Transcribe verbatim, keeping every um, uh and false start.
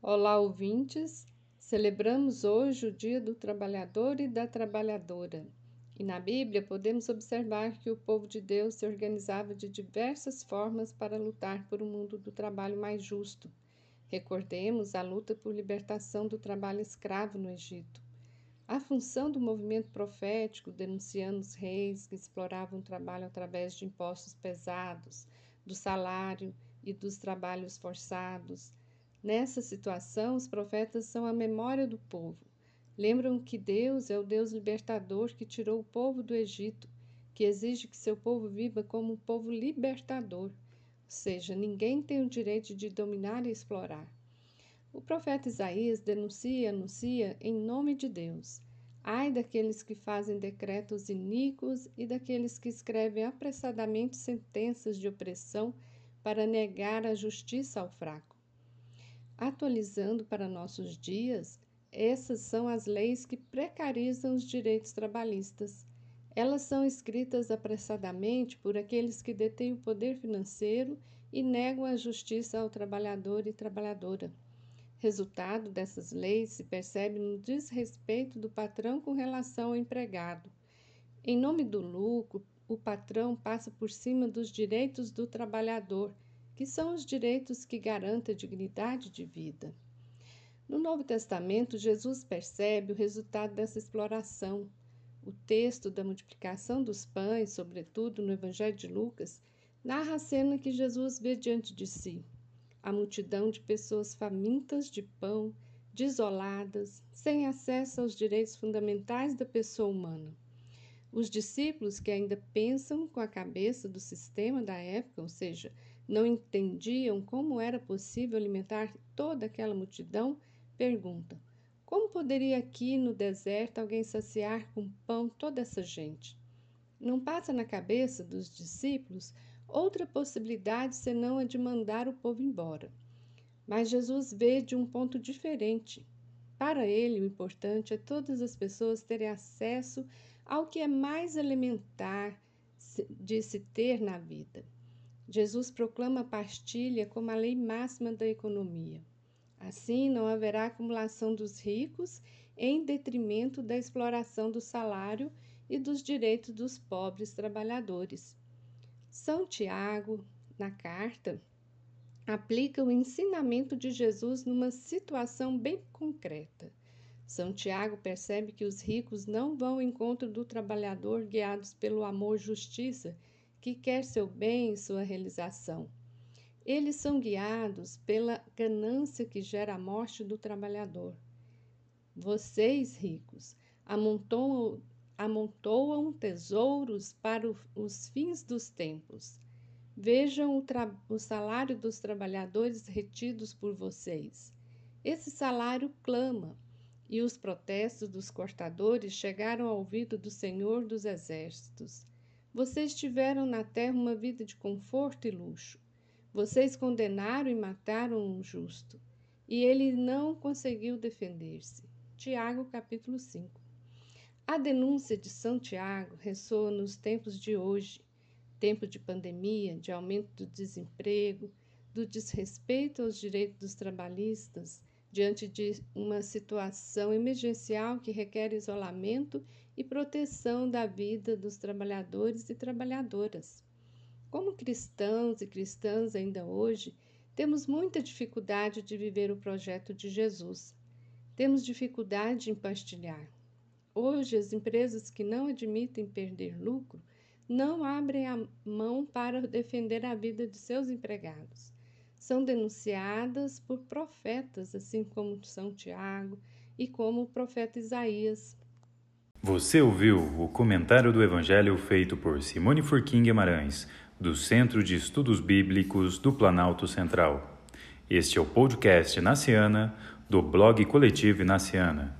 Olá, ouvintes! Celebramos hoje o Dia do Trabalhador e da Trabalhadora. E na Bíblia podemos observar que o povo de Deus se organizava de diversas formas para lutar por um mundo do trabalho mais justo. Recordemos a luta por libertação do trabalho escravo no Egito. A função do movimento profético, denunciando os reis que exploravam o trabalho através de impostos pesados, do salário e dos trabalhos forçados. Nessa situação, os profetas são a memória do povo. Lembram que Deus é o Deus libertador que tirou o povo do Egito, que exige que seu povo viva como um povo libertador, ou seja, ninguém tem o direito de dominar e explorar. O profeta Isaías denuncia e anuncia em nome de Deus. Ai daqueles que fazem decretos iníquos e daqueles que escrevem apressadamente sentenças de opressão para negar a justiça ao fraco. Atualizando para nossos dias, essas são as leis que precarizam os direitos trabalhistas. Elas são escritas apressadamente por aqueles que detêm o poder financeiro e negam a justiça ao trabalhador e trabalhadora. Resultado dessas leis se percebe no desrespeito do patrão com relação ao empregado. Em nome do lucro, o patrão passa por cima dos direitos do trabalhador, que são os direitos que garantem a dignidade de vida. No Novo Testamento, Jesus percebe o resultado dessa exploração. O texto da multiplicação dos pães, sobretudo no Evangelho de Lucas, narra a cena que Jesus vê diante de si. A multidão de pessoas famintas de pão, desoladas, sem acesso aos direitos fundamentais da pessoa humana. Os discípulos que ainda pensam com a cabeça do sistema da época, ou seja, não entendiam como era possível alimentar toda aquela multidão, perguntam: como poderia aqui no deserto alguém saciar com pão toda essa gente? Não passa na cabeça dos discípulos outra possibilidade senão a de mandar o povo embora. Mas Jesus vê de um ponto diferente. Para ele, o importante é todas as pessoas terem acesso ao que é mais elementar de se ter na vida. Jesus proclama a partilha como a lei máxima da economia. Assim, não haverá acumulação dos ricos em detrimento da exploração do salário e dos direitos dos pobres trabalhadores. São Tiago, na carta, aplica o ensinamento de Jesus numa situação bem concreta. São Tiago percebe que os ricos não vão ao encontro do trabalhador guiados pelo amor e justiça, que quer seu bem e sua realização. Eles são guiados pela ganância que gera a morte do trabalhador. Vocês, ricos, amontoam, amontoam tesouros para o, os fins dos tempos. Vejam o, tra- o salário dos trabalhadores retidos por vocês. Esse salário clama, e os protestos dos cortadores chegaram ao ouvido do Senhor dos Exércitos. Vocês tiveram na terra uma vida de conforto e luxo. Vocês condenaram e mataram um justo, e ele não conseguiu defender-se. Tiago, capítulo cinco. A denúncia de São Tiago ressoa nos tempos de hoje, tempo de pandemia, de aumento do desemprego, do desrespeito aos direitos dos trabalhistas, diante de uma situação emergencial que requer isolamento e proteção da vida dos trabalhadores e trabalhadoras. Como cristãos e cristãs ainda hoje, temos muita dificuldade de viver o projeto de Jesus. Temos dificuldade em partilhar. Hoje, as empresas que não admitem perder lucro não abrem a mão para defender a vida de seus empregados. São denunciadas por profetas, assim como São Tiago e como o profeta Isaías. Você ouviu o comentário do Evangelho feito por Simone Furquim Guimarães, do Centro de Estudos Bíblicos do Planalto Central. Este é o podcast Naciana, do blog Coletivo Naciana.